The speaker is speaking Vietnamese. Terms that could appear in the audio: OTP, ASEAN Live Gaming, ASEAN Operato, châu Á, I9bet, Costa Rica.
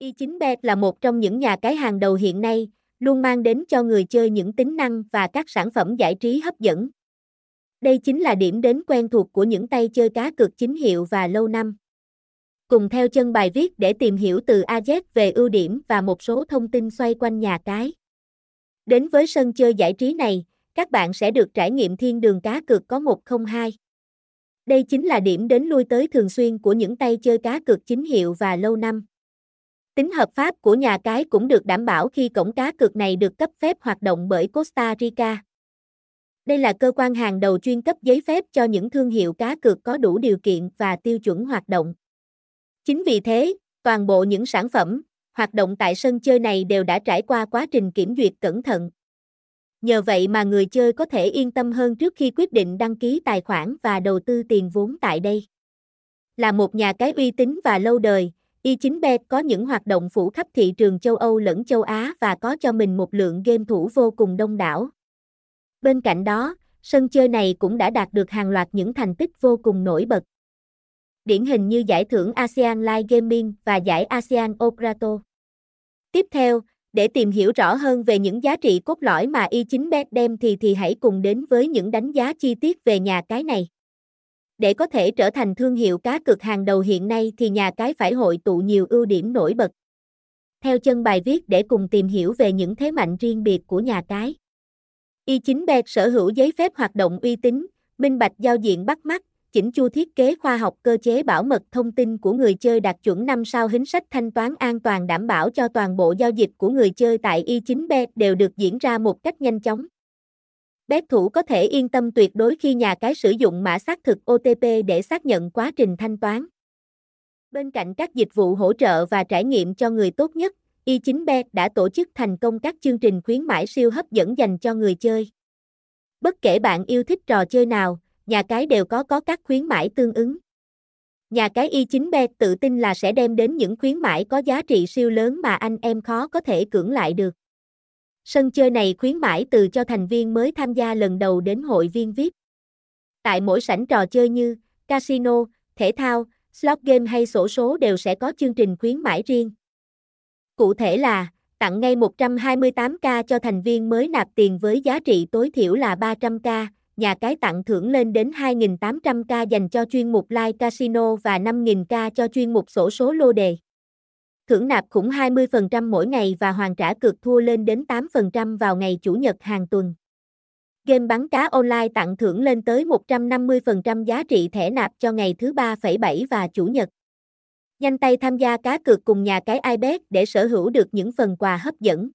I9bet là một trong những nhà cái hàng đầu hiện nay, luôn mang đến cho người chơi những tính năng và các sản phẩm giải trí hấp dẫn. Đây chính là điểm đến quen thuộc của những tay chơi cá cược chính hiệu và lâu năm. Cùng theo chân bài viết để tìm hiểu từ AZ về ưu điểm và một số thông tin xoay quanh nhà cái. Đến với sân chơi giải trí này, các bạn sẽ được trải nghiệm thiên đường cá cược có 102. Đây chính là điểm đến lui tới thường xuyên của những tay chơi cá cược chính hiệu và lâu năm. Tính hợp pháp của nhà cái cũng được đảm bảo khi cổng cá cược này được cấp phép hoạt động bởi Costa Rica. Đây là cơ quan hàng đầu chuyên cấp giấy phép cho những thương hiệu cá cược có đủ điều kiện và tiêu chuẩn hoạt động. Chính vì thế, toàn bộ những sản phẩm, hoạt động tại sân chơi này đều đã trải qua quá trình kiểm duyệt cẩn thận. Nhờ vậy mà người chơi có thể yên tâm hơn trước khi quyết định đăng ký tài khoản và đầu tư tiền vốn tại đây. Là một nhà cái uy tín và lâu đời, I9bet có những hoạt động phủ khắp thị trường châu Âu lẫn châu Á và có cho mình một lượng game thủ vô cùng đông đảo. Bên cạnh đó, sân chơi này cũng đã đạt được hàng loạt những thành tích vô cùng nổi bật. Điển hình như giải thưởng ASEAN Live Gaming và giải ASEAN Operato. Tiếp theo, để tìm hiểu rõ hơn về những giá trị cốt lõi mà I9bet đem thì hãy cùng đến với những đánh giá chi tiết về nhà cái này. Để có thể trở thành thương hiệu cá cược hàng đầu hiện nay thì nhà cái phải hội tụ nhiều ưu điểm nổi bật. Theo chân bài viết để cùng tìm hiểu về những thế mạnh riêng biệt của nhà cái. I9bet sở hữu giấy phép hoạt động uy tín, minh bạch giao diện bắt mắt, chỉnh chu thiết kế khoa học cơ chế bảo mật thông tin của người chơi đạt chuẩn 5 sao hính sách thanh toán an toàn đảm bảo cho toàn bộ giao dịch của người chơi tại I9bet đều được diễn ra một cách nhanh chóng. Bet thủ có thể yên tâm tuyệt đối khi nhà cái sử dụng mã xác thực OTP để xác nhận quá trình thanh toán. Bên cạnh các dịch vụ hỗ trợ và trải nghiệm cho người tốt nhất, I9bet đã tổ chức thành công các chương trình khuyến mãi siêu hấp dẫn dành cho người chơi. Bất kể bạn yêu thích trò chơi nào, nhà cái đều có các khuyến mãi tương ứng. Nhà cái I9bet tự tin là sẽ đem đến những khuyến mãi có giá trị siêu lớn mà anh em khó có thể cưỡng lại được. Sân chơi này khuyến mãi từ cho thành viên mới tham gia lần đầu đến hội viên VIP. Tại mỗi sảnh trò chơi như casino, thể thao, slot game hay xổ số đều sẽ có chương trình khuyến mãi riêng. Cụ thể là tặng ngay 128k cho thành viên mới nạp tiền với giá trị tối thiểu là 300k. Nhà cái tặng thưởng lên đến 2.800k dành cho chuyên mục live casino và 5.000k cho chuyên mục xổ số lô đề. Thưởng nạp khủng 20% mỗi ngày và hoàn trả cược thua lên đến 8% vào ngày Chủ nhật hàng tuần. Game bắn cá online tặng thưởng lên tới 150% giá trị thẻ nạp cho ngày thứ 3/7 và Chủ nhật. Nhanh tay tham gia cá cược cùng nhà cái I9bet để sở hữu được những phần quà hấp dẫn.